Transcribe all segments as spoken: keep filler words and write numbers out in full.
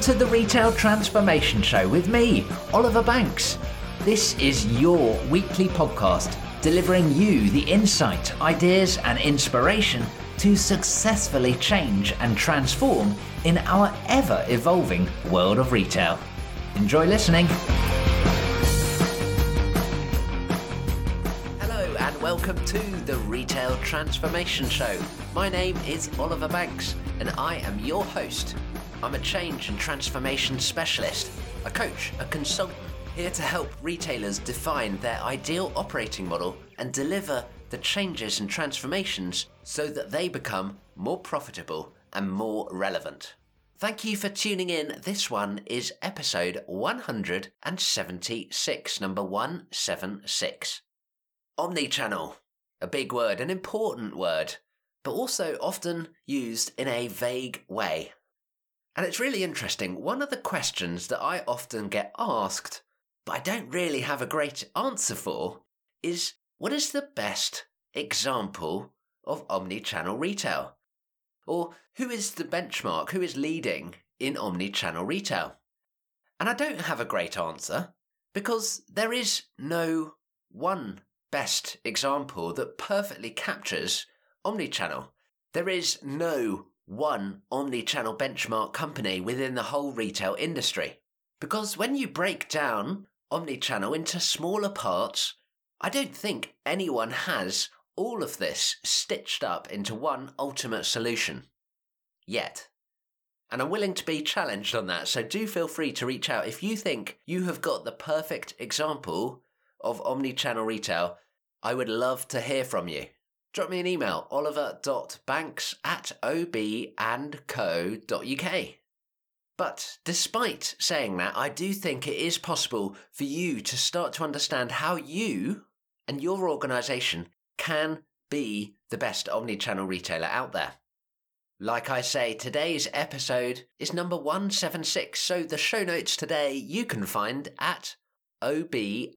welcome to the Retail Transformation Show with me, Oliver Banks. This is your weekly podcast, delivering you the insight, ideas and inspiration to successfully change and transform in our ever-evolving world of retail. Enjoy listening. Hello and welcome to the Retail Transformation Show. My name is Oliver Banks and I am your host. I'm a change and transformation specialist, a coach, a consultant, here to help retailers define their ideal operating model and deliver the changes and transformations so that they become more profitable and more relevant. Thank you for tuning in. This one is episode one seventy-six, number one seventy-six. Omnichannel, a big word, an important word, but also often used in a vague way. And it's really interesting. One of the questions that I often get asked, but I don't really have a great answer for, is what is the best example of omnichannel retail? Or who is the benchmark? Who is leading in omnichannel retail? And I don't have a great answer because there is no one best example that perfectly captures omnichannel. There is no one omnichannel benchmark company within the whole retail industry. Because when you break down omnichannel into smaller parts, I don't think anyone has all of this stitched up into one ultimate solution. Yet. And I'm willing to be challenged on that, so do feel free to reach out if you think you have got the perfect example of omnichannel retail. I would love to hear from you. Drop me an email, oliver.banks at obandco.uk. But despite saying that, I do think it is possible for you to start to understand how you and your organisation can be the best omnichannel retailer out there. Like I say, today's episode is number one seventy-six, so the show notes today you can find at obandco.uk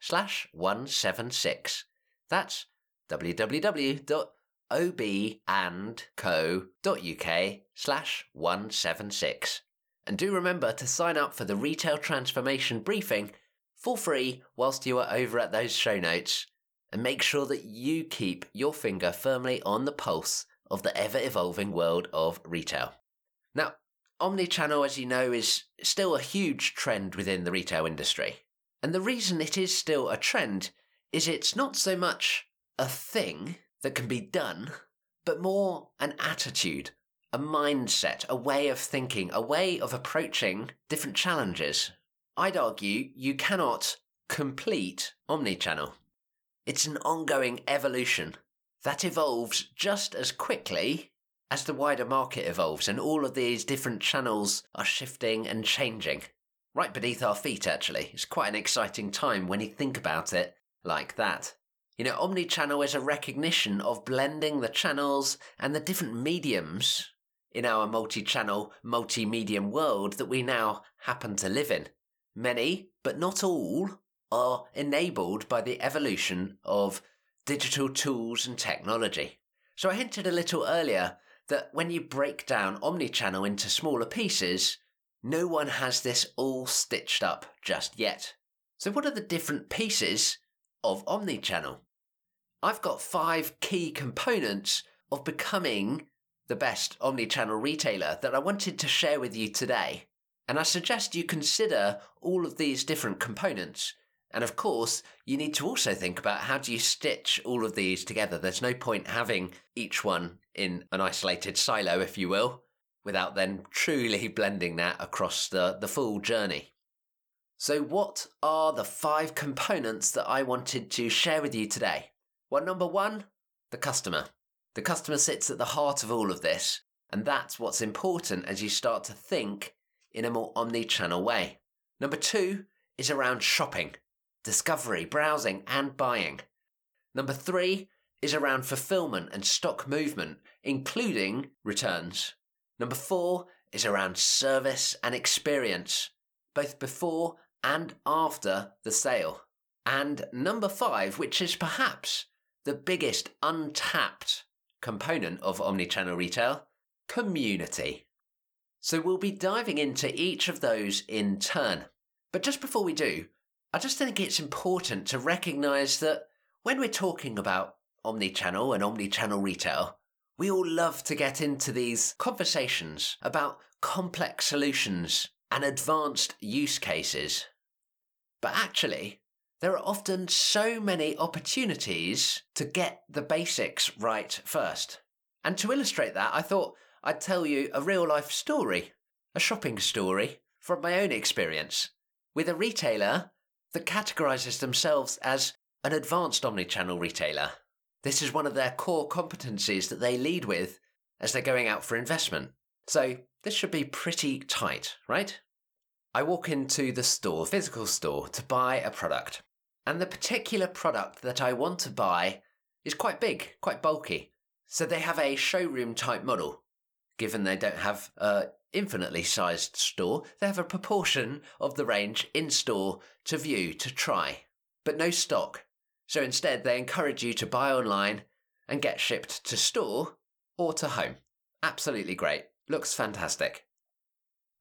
slash 176. That's www.obandco.uk slash 176. And do remember to sign up for the Retail Transformation Briefing for free whilst you are over at those show notes. And make sure that you keep your finger firmly on the pulse of the ever-evolving world of retail. Now, omnichannel, as you know, is still a huge trend within the retail industry. And the reason it is still a trend is it's not so much a thing that can be done, but more an attitude, a mindset, a way of thinking, a way of approaching different challenges. I'd argue you cannot complete omnichannel. It's an ongoing evolution that evolves just as quickly as the wider market evolves, and all of these different channels are shifting and changing. Right beneath our feet, actually. It's quite an exciting time when you think about it like that. You know, omnichannel is a recognition of blending the channels and the different mediums in our multi-channel, multi-medium world that we now happen to live in. Many, but not all, are enabled by the evolution of digital tools and technology. So I hinted a little earlier that when you break down omnichannel into smaller pieces, no one has this all stitched up just yet. So what are the different pieces of omnichannel? I've got five key components of becoming the best omnichannel retailer that I wanted to share with you today. And I suggest you consider all of these different components. And of course, you need to also think about how do you stitch all of these together. There's no point having each one in an isolated silo, if you will, without then truly blending that across the, the full journey. So what are the five components that I wanted to share with you today? Well, number one, the customer. The customer sits at the heart of all of this, and that's what's important as you start to think in a more omnichannel way. Number two is around shopping, discovery, browsing, and buying. Number three is around fulfillment and stock movement, including returns. Number four is around service and experience, both before and after the sale. And number five, which is perhaps the biggest untapped component of omnichannel retail, community. So we'll be diving into each of those in turn. But just before we do, I just think it's important to recognise that when we're talking about omnichannel and omnichannel retail, we all love to get into these conversations about complex solutions and advanced use cases. But actually, there are often so many opportunities to get the basics right first. And to illustrate that, I thought I'd tell you a real-life story, a shopping story from my own experience, with a retailer that categorises themselves as an advanced omnichannel retailer. This is one of their core competencies that they lead with as they're going out for investment. So this should be pretty tight, right? I walk into the store, physical store, to buy a product. And the particular product that I want to buy is quite big, quite bulky. So they have a showroom type model. Given they don't have an infinitely sized store, they have a proportion of the range in store to view, to try, but no stock. So instead, they encourage you to buy online and get shipped to store or to home. Absolutely great. Looks fantastic.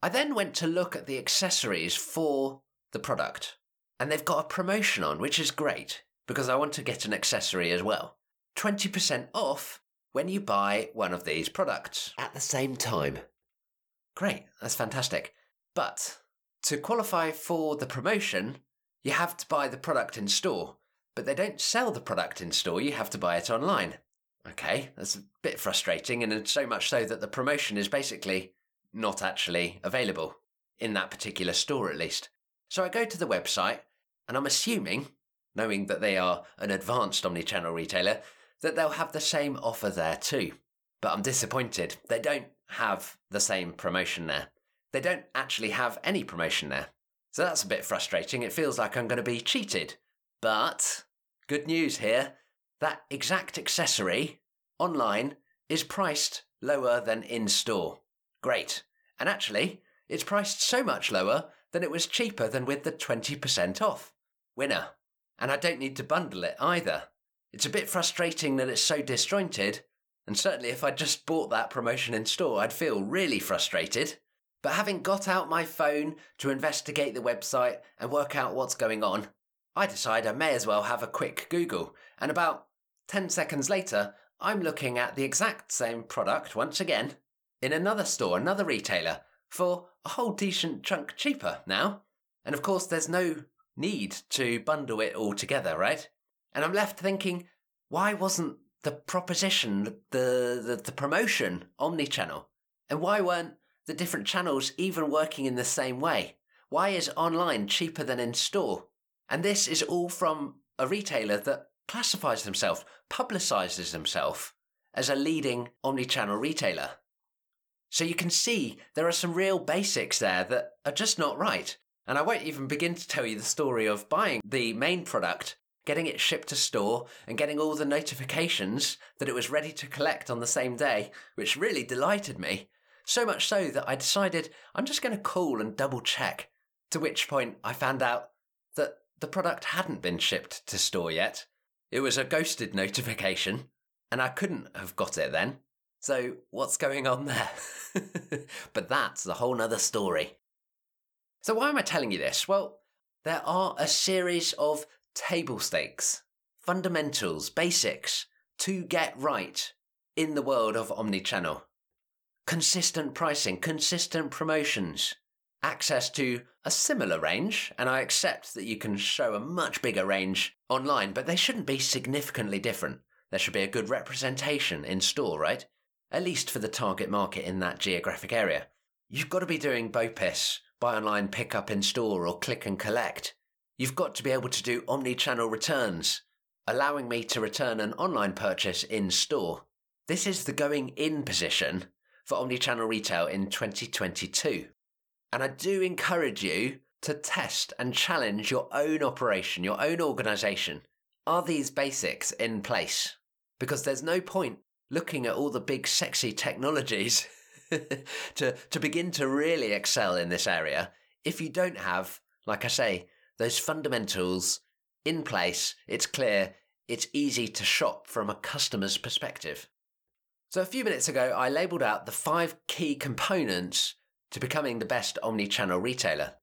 I then went to look at the accessories for the product, and they've got a promotion on, which is great because I want to get an accessory as well. twenty percent off when you buy one of these products at the same time. Great, that's fantastic. But to qualify for the promotion, you have to buy the product in store, but they don't sell the product in store, you have to buy it online. Okay, that's a bit frustrating, and so much so that the promotion is basically not actually available, in that particular store at least. So I go to the website, and I'm assuming, knowing that they are an advanced omnichannel retailer, that they'll have the same offer there too. But I'm disappointed. They don't have the same promotion there. They don't actually have any promotion there. So that's a bit frustrating. It feels like I'm going to be cheated. But good news here. That exact accessory online is priced lower than in store. Great. And actually, it's priced so much lower that it was cheaper than with the twenty percent off. Winner. And I don't need to bundle it either. It's a bit frustrating that it's so disjointed, and certainly if I just bought that promotion in store, I'd feel really frustrated. But having got out my phone to investigate the website and work out what's going on, I decide I may as well have a quick Google. And about ten seconds later, I'm looking at the exact same product once again in another store, another retailer, for a whole decent chunk cheaper now. And of course, there's no need to bundle it all together, right? And I'm left thinking, why wasn't the proposition, the, the, the promotion, omni-channel? And why weren't the different channels even working in the same way? Why is online cheaper than in store? And this is all from a retailer that classifies themselves, publicises themselves as a leading omni-channel retailer. So you can see there are some real basics there that are just not right. And I won't even begin to tell you the story of buying the main product, getting it shipped to store and getting all the notifications that it was ready to collect on the same day, which really delighted me. So much so that I decided I'm just going to call and double check, to which point I found out that the product hadn't been shipped to store yet. It was a ghosted notification and I couldn't have got it then. So what's going on there? But that's a whole nother story. So why am I telling you this? Well, there are a series of table stakes, fundamentals, basics to get right in the world of omnichannel. Consistent pricing, consistent promotions, access to a similar range, and I accept that you can show a much bigger range online, but they shouldn't be significantly different. There should be a good representation in store, right? At least for the target market in that geographic area. You've got to be doing B O P I S, buy online, pick up in store, or click and collect. You've got to be able to do omni-channel returns, allowing me to return an online purchase in store. This is the going in position for omni-channel retail in twenty twenty-two. And I do encourage you to test and challenge your own operation, your own organisation. Are these basics in place? Because there's no point looking at all the big sexy technologies to, to begin to really excel in this area if you don't have, like I say, those fundamentals in place. It's clear, it's easy to shop from a customer's perspective. So a few minutes ago, I labelled out the five key components to becoming the best omni-channel retailer.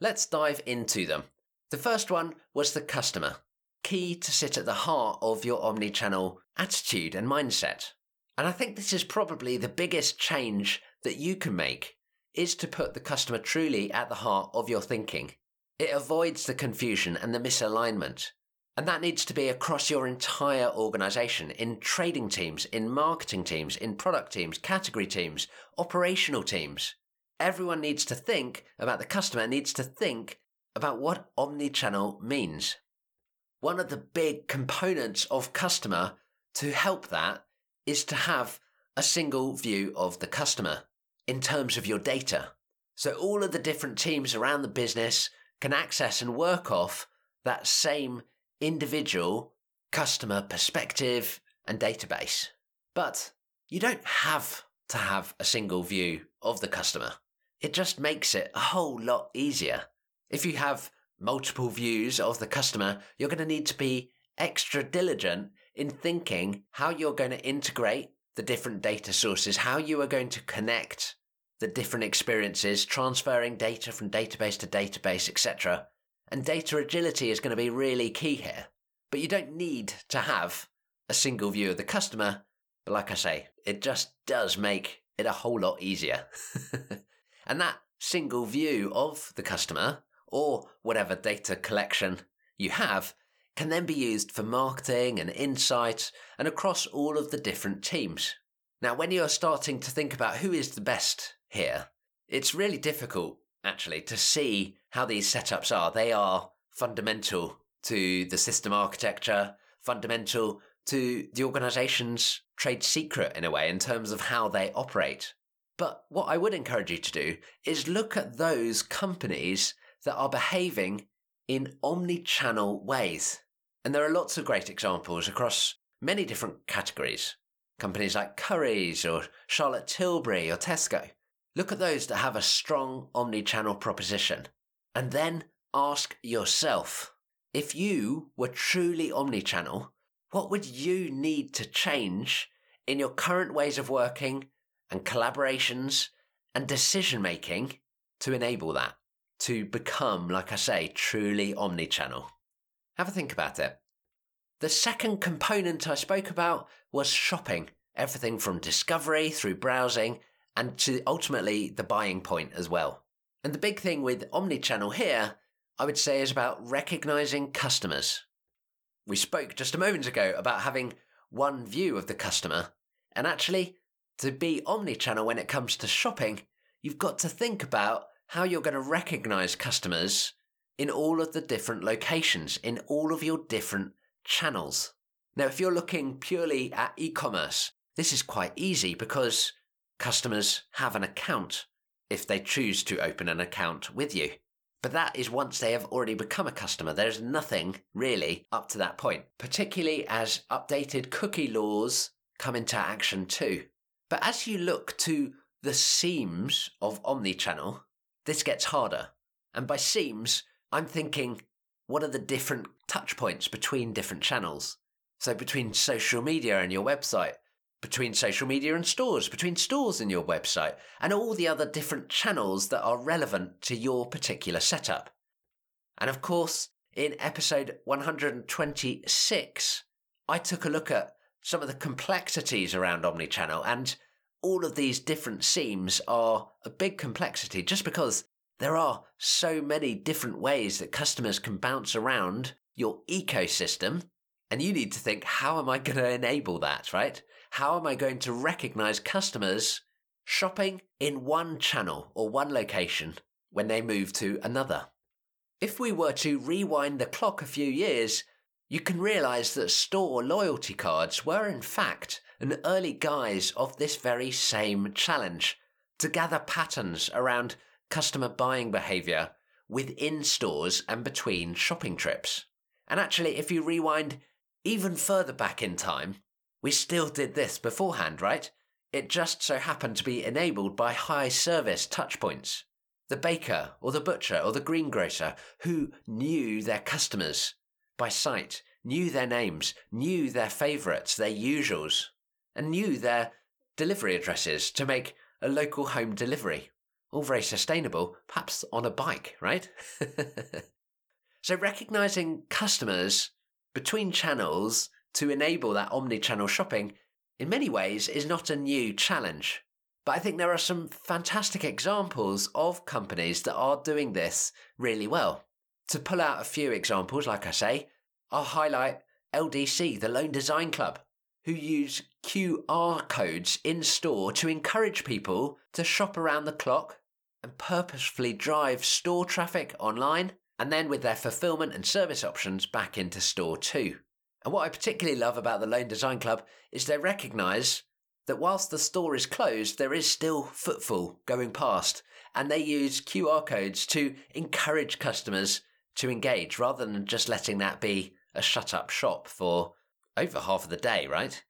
Let's dive into them. The first one was the customer. Key to sit at the heart of your omni-channel attitude and mindset. And I think this is probably the biggest change that you can make, is to put the customer truly at the heart of your thinking. It avoids the confusion and the misalignment. And that needs to be across your entire organisation, in trading teams, in marketing teams, in product teams, category teams, operational teams. Everyone needs to think about the customer, needs to think about what omnichannel means. One of the big components of customer to help that is to have a single view of the customer in terms of your data. So all of the different teams around the business can access and work off that same individual customer perspective and database. But you don't have to have a single view of the customer. It just makes it a whole lot easier. If you have multiple views of the customer, you're going to need to be extra diligent in thinking how you're going to integrate the different data sources, how you are going to connect the different experiences, transferring data from database to database, et cetera. And data agility is going to be really key here. But you don't need to have a single view of the customer. But like I say, it just does make it a whole lot easier. And that single view of the customer, or whatever data collection you have, can then be used for marketing and insights and across all of the different teams. Now, when you're starting to think about who is the best here, it's really difficult, actually, to see how these setups are. They are fundamental to the system architecture, fundamental to the organization's trade secret in a way, in terms of how they operate. But what I would encourage you to do is look at those companies that are behaving in omni-channel ways. And there are lots of great examples across many different categories. Companies like Currys or Charlotte Tilbury or Tesco. Look at those that have a strong omni-channel proposition. And then ask yourself, if you were truly omni-channel, what would you need to change in your current ways of working and collaborations and decision-making to enable that? To become, like I say, truly omnichannel. Have a think about it. The second component I spoke about was shopping. Everything from discovery through browsing and to ultimately the buying point as well. And the big thing with omnichannel here, I would say, is about recognising customers. We spoke just a moment ago about having one view of the customer. And actually, to be omnichannel when it comes to shopping, you've got to think about how you're going to recognise customers in all of the different locations, in all of your different channels. Now, if you're looking purely at e-commerce, this is quite easy because customers have an account if they choose to open an account with you. But that is once they have already become a customer. There's nothing really up to that point, particularly as updated cookie laws come into action too. But as you look to the seams of omnichannel, this gets harder. And by seams, I'm thinking, what are the different touch points between different channels? So between social media and your website, between social media and stores, between stores and your website, and all the other different channels that are relevant to your particular setup. And of course, in episode one hundred twenty-six, I took a look at some of the complexities around omnichannel, and all of these different seams are a big complexity just because there are so many different ways that customers can bounce around your ecosystem, and you need to think, how am I going to enable that, right? How am I going to recognize customers shopping in one channel or one location when they move to another? If we were to rewind the clock a few years, you can realize that store loyalty cards were in fact an early guise of this very same challenge, to gather patterns around customer buying behaviour within stores and between shopping trips. And actually, if you rewind even further back in time, we still did this beforehand, right? It just so happened to be enabled by high service touchpoints. The baker or the butcher or the greengrocer, who knew their customers by sight, knew their names, knew their favourites, their usuals, and knew their delivery addresses to make a local home delivery. all very sustainable, perhaps on a bike, right? So recognizing customers between channels to enable that omni-channel shopping in many ways is not a new challenge. But I think there are some fantastic examples of companies that are doing this really well. To pull out a few examples, like I say, I'll highlight L D C, the Lone Design Club, who use Q R codes in store to encourage people to shop around the clock and purposefully drive store traffic online, and then with their fulfillment and service options back into store too. And what I particularly love about the Lone Design Club is they recognise that whilst the store is closed, there is still footfall going past, and they use Q R codes to encourage customers to engage rather than just letting that be a shut-up shop for over half of the day, right?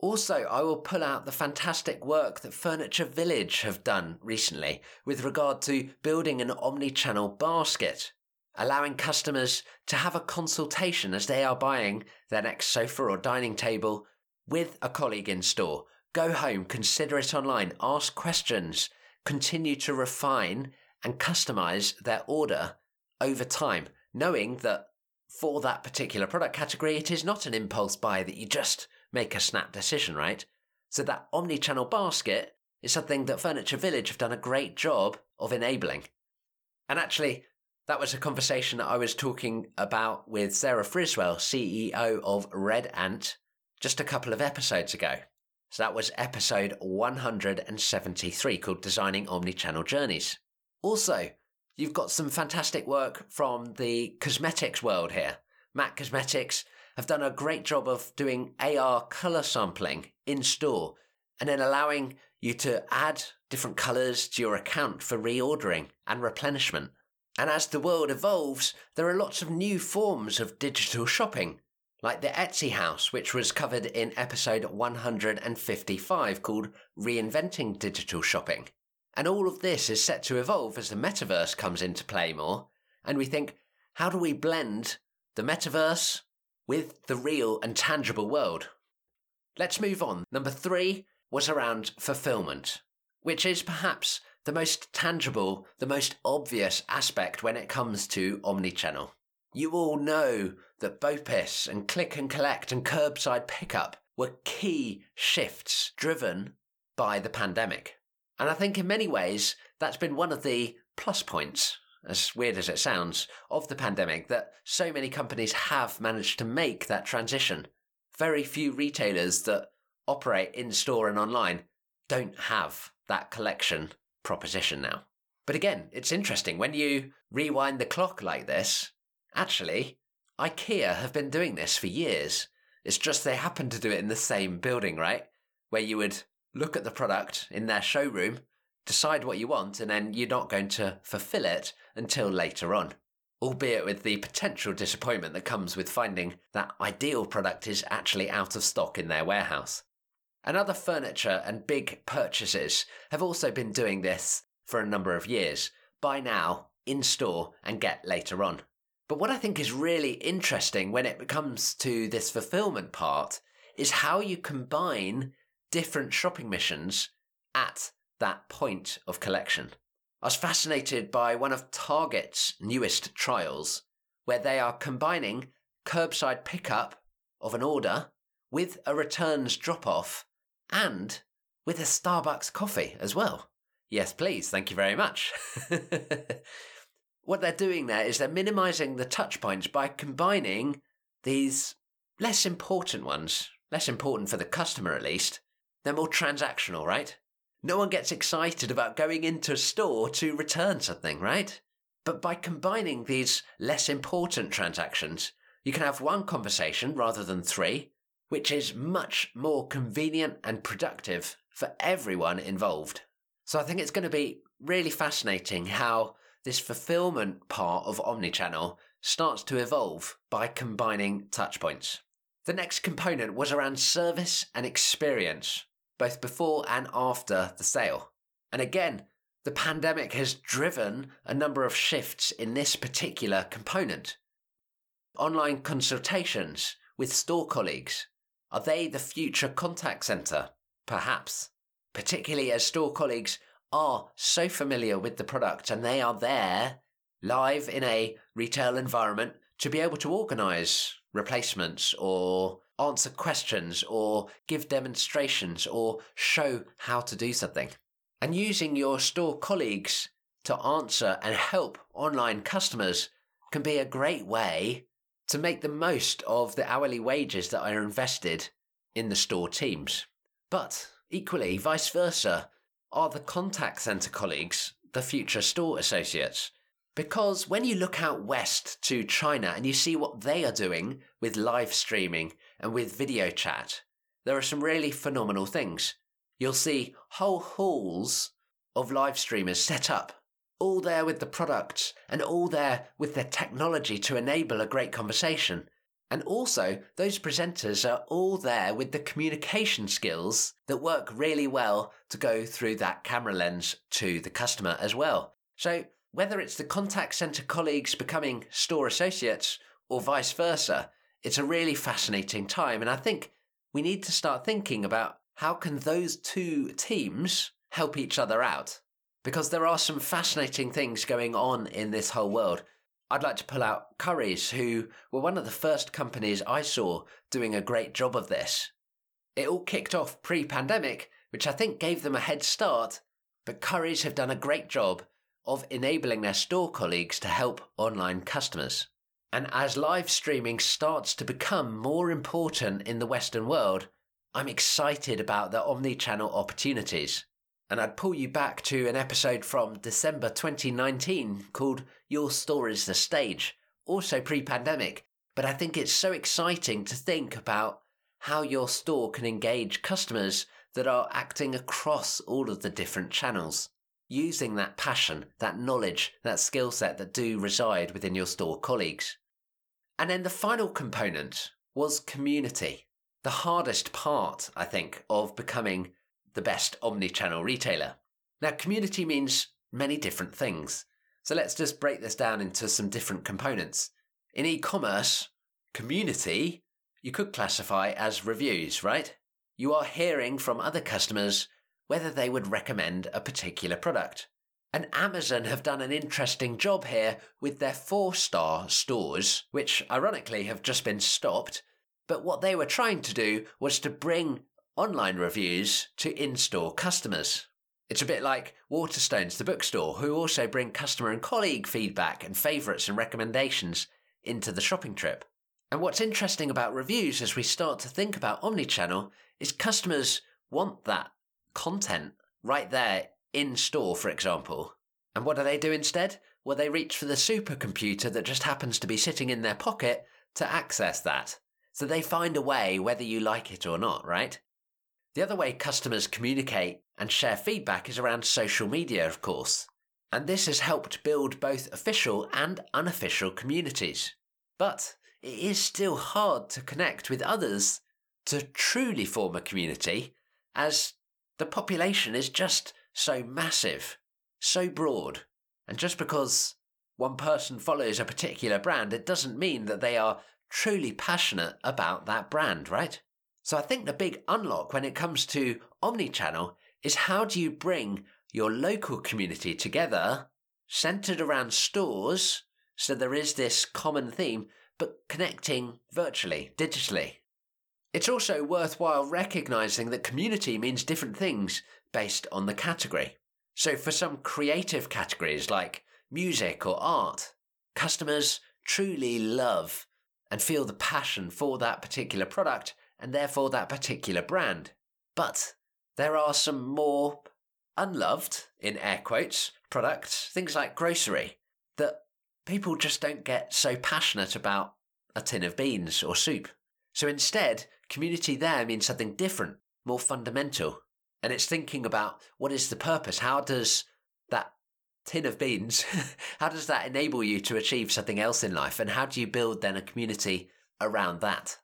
Also, I will pull out the fantastic work that Furniture Village have done recently with regard to building an omni-channel basket, allowing customers to have a consultation as they are buying their next sofa or dining table with a colleague in store. Go home, consider it online, ask questions, continue to refine and customize their order over time, knowing that for that particular product category, it is not an impulse buy that you just make a snap decision, right? So that omni-channel basket is something that Furniture Village have done a great job of enabling. And actually, that was a conversation that I was talking about with Sarah Friswell, C E O of Red Ant, just a couple of episodes ago. So that was episode one hundred seventy-three, called Designing Omnichannel Journeys. Also, you've got some fantastic work from the cosmetics world here. MAC Cosmetics have done a great job of doing A R colour sampling in store and then allowing you to add different colours to your account for reordering and replenishment. And as the world evolves, there are lots of new forms of digital shopping, like the Etsy house, which was covered in episode one hundred fifty-five, called Reinventing Digital Shopping. And all of this is set to evolve as the metaverse comes into play more, and we think, how do we blend the metaverse with the real and tangible world? Let's move on. Number three was around fulfillment, which is perhaps the most tangible, the most obvious aspect when it comes to omnichannel. You all know that BOPIS and click and collect and curbside pickup were key shifts driven by the pandemic. And I think in many ways, that's been one of the plus points, as weird as it sounds, of the pandemic, that so many companies have managed to make that transition. Very few retailers that operate in store and online don't have that collection proposition now. But again, it's interesting, when you rewind the clock like this, actually, IKEA have been doing this for years. It's just they happen to do it in the same building, right? Where you would look at the product in their showroom, decide what you want, and then you're not going to fulfill it until later on. Albeit with the potential disappointment that comes with finding that ideal product is actually out of stock in their warehouse. And other furniture and big purchases have also been doing this for a number of years. Buy now, in store, and get later on. But what I think is really interesting when it comes to this fulfillment part is how you combine different shopping missions at that point of collection. I was fascinated by one of Target's newest trials, where they are combining curbside pickup of an order with a returns drop-off and with a Starbucks coffee as well. Yes, please. Thank you very much. What they're doing there is they're minimizing the touch points by combining these less important ones, less important for the customer at least. They're more transactional, right? No one gets excited about going into a store to return something, right? But by combining these less important transactions, you can have one conversation rather than three, which is much more convenient and productive for everyone involved. So I think it's going to be really fascinating how this fulfillment part of omnichannel starts to evolve by combining touchpoints. The next component was around service and experience, both before and after the sale. And again, the pandemic has driven a number of shifts in this particular component. Online consultations with store colleagues. Are they the future contact centre? Perhaps. Particularly as store colleagues are so familiar with the product and they are there live in a retail environment to be able to organise replacements or answer questions or give demonstrations or show how to do something. And using your store colleagues to answer and help online customers can be a great way to make the most of the hourly wages that are invested in the store teams. But equally, vice versa, are the contact centre colleagues the future store associates? Because when you look out west to China and you see what they are doing with live streaming and with video chat, there are some really phenomenal things. You'll see whole halls of live streamers set up, all there with the products and all there with the technology to enable a great conversation. And also, those presenters are all there with the communication skills that work really well to go through that camera lens to the customer as well. So whether it's the contact centre colleagues becoming store associates or vice versa, it's a really fascinating time. And I think we need to start thinking about how can those two teams help each other out? Because there are some fascinating things going on in this whole world. I'd like to pull out Currys, who were one of the first companies I saw doing a great job of this. It all kicked off pre-pandemic, which I think gave them a head start, but Currys have done a great job of enabling their store colleagues to help online customers. And as live streaming starts to become more important in the Western world, I'm excited about the omni-channel opportunities. And I'd pull you back to an episode from December twenty nineteen called Your Store is the Stage, also pre-pandemic. But I think it's so exciting to think about how your store can engage customers that are acting across all of the different channels, using that passion, that knowledge, that skill set that do reside within your store colleagues. And then the final component was community. The hardest part, I think, of becoming the best omni-channel retailer. Now, community means many different things. So let's just break this down into some different components. In e-commerce, community, you could classify as reviews, right? You are hearing from other customers whether they would recommend a particular product. And Amazon have done an interesting job here with their four-star stores, which ironically have just been stopped. But what they were trying to do was to bring online reviews to in-store customers. It's a bit like Waterstones, the bookstore, who also bring customer and colleague feedback and favourites and recommendations into the shopping trip. And what's interesting about reviews as we start to think about omnichannel is customers want that content right there in store, for example. And what do they do instead? Well, they reach for the supercomputer that just happens to be sitting in their pocket to access that. So they find a way whether you like it or not, right? The other way customers communicate and share feedback is around social media, of course. And this has helped build both official and unofficial communities. But it is still hard to connect with others to truly form a community, as the population is just so massive, so broad. And just because one person follows a particular brand, it doesn't mean that they are truly passionate about that brand, right? So I think the big unlock when it comes to omnichannel is how do you bring your local community together, centered around stores, so there is this common theme, but connecting virtually, digitally. It's also worthwhile recognizing that community means different things based on the category. So for some creative categories like music or art, customers truly love and feel the passion for that particular product and therefore that particular brand. But there are some more unloved, in air quotes, products, things like grocery, that people just don't get so passionate about a tin of beans or soup. So instead, community there means something different, more fundamental. And it's thinking about what is the purpose? How does that tin of beans, how does that enable you to achieve something else in life? And how do you build then a community around that?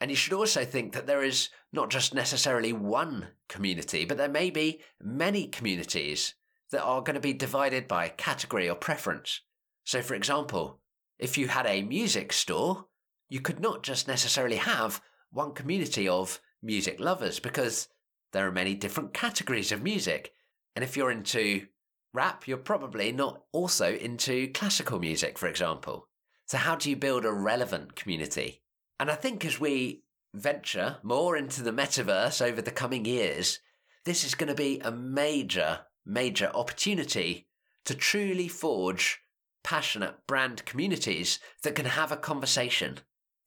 And you should also think that there is not just necessarily one community, but there may be many communities that are going to be divided by category or preference. So for example, if you had a music store, you could not just necessarily have one community of music lovers because there are many different categories of music. And if you're into rap, you're probably not also into classical music, for example. So how do you build a relevant community? And I think as we venture more into the metaverse over the coming years, this is going to be a major, major opportunity to truly forge passionate brand communities that can have a conversation,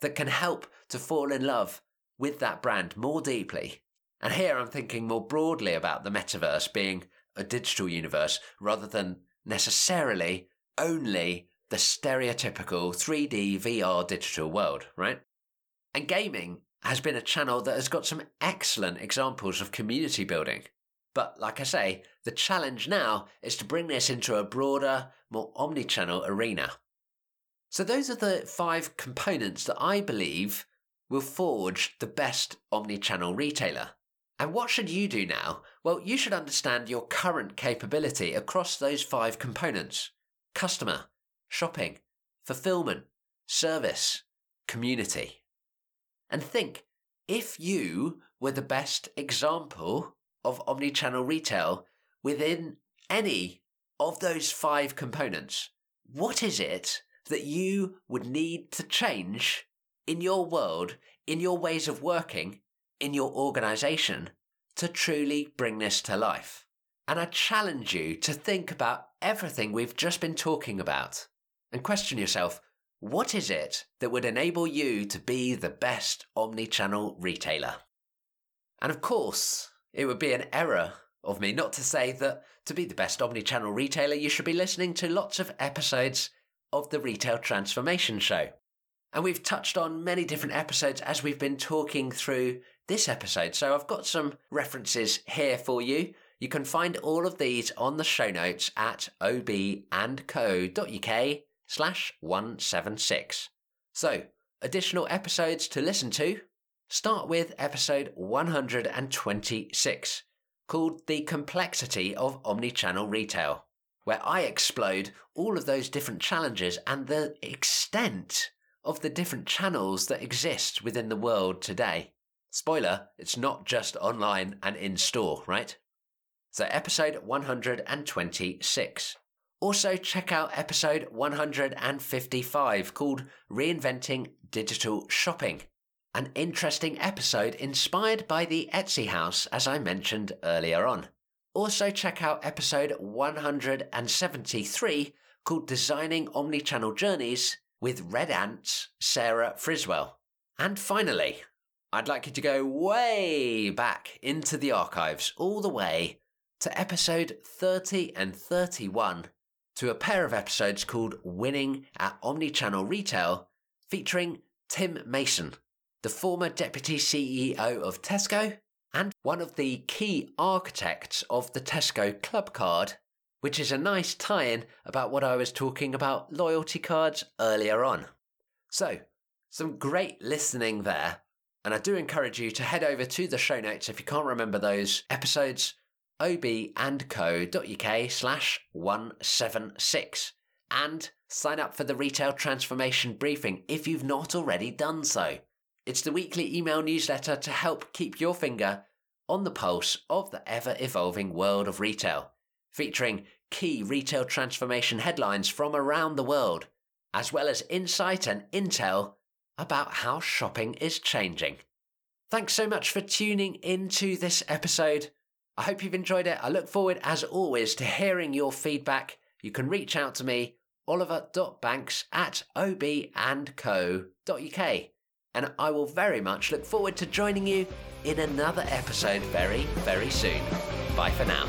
that can help to fall in love with that brand more deeply. And here I'm thinking more broadly about the metaverse being a digital universe rather than necessarily only the stereotypical three D V R digital world, right? And gaming has been a channel that has got some excellent examples of community building. But like I say, the challenge now is to bring this into a broader, more omnichannel arena. So those are the five components that I believe will forge the best omnichannel retailer. And what should you do now? Well, you should understand your current capability across those five components: customer, shopping, fulfillment, service, community. And think, if you were the best example of omnichannel retail within any of those five components, what is it that you would need to change in your world, in your ways of working, in your organisation, to truly bring this to life? And I challenge you to think about everything we've just been talking about and question yourself, what is it that would enable you to be the best omnichannel retailer? And of course, it would be an error of me not to say that to be the best omnichannel retailer, you should be listening to lots of episodes of the Retail Transformation Show. And we've touched on many different episodes as we've been talking through this episode. So I've got some references here for you. You can find all of these on the show notes at o b and co dot u k slash one seventy-six. So additional episodes to listen to start with episode one hundred twenty-six, called The Complexity of Omnichannel Retail, where I explode all of those different challenges and the extent of the different channels that exist within the world today. Spoiler, it's not just online and in-store, right? So episode one hundred twenty-six. Also check out episode one hundred fifty-five, called Reinventing Digital Shopping, an interesting episode inspired by the Etsy house, as I mentioned earlier on. Also check out episode one hundred seventy-three, called Designing Omnichannel Journeys, with Red Ant's Sarah Friswell. And finally, I'd like you to go way back into the archives, all the way to episode thirty and thirty-one, to a pair of episodes called Winning at Omnichannel Retail, featuring Tim Mason, the former deputy C E O of Tesco and one of the key architects of the Tesco Club card, which is a nice tie-in about what I was talking about loyalty cards earlier on. So, some great listening there. And I do encourage you to head over to the show notes if you can't remember those episodes, o b and co dot u k slash one seventy-six. And sign up for the Retail Transformation Briefing if you've not already done so. It's the weekly email newsletter to help keep your finger on the pulse of the ever-evolving world of retail, featuring key retail transformation headlines from around the world, as well as insight and intel about how shopping is changing. Thanks so much for tuning into this episode. I hope you've enjoyed it. I look forward, as always, to hearing your feedback. You can reach out to me, oliver dot banks at o b and co dot u k, and I will very much look forward to joining you in another episode very, very soon. Bye for now.